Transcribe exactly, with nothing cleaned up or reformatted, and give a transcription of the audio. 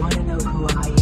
want to know who I am.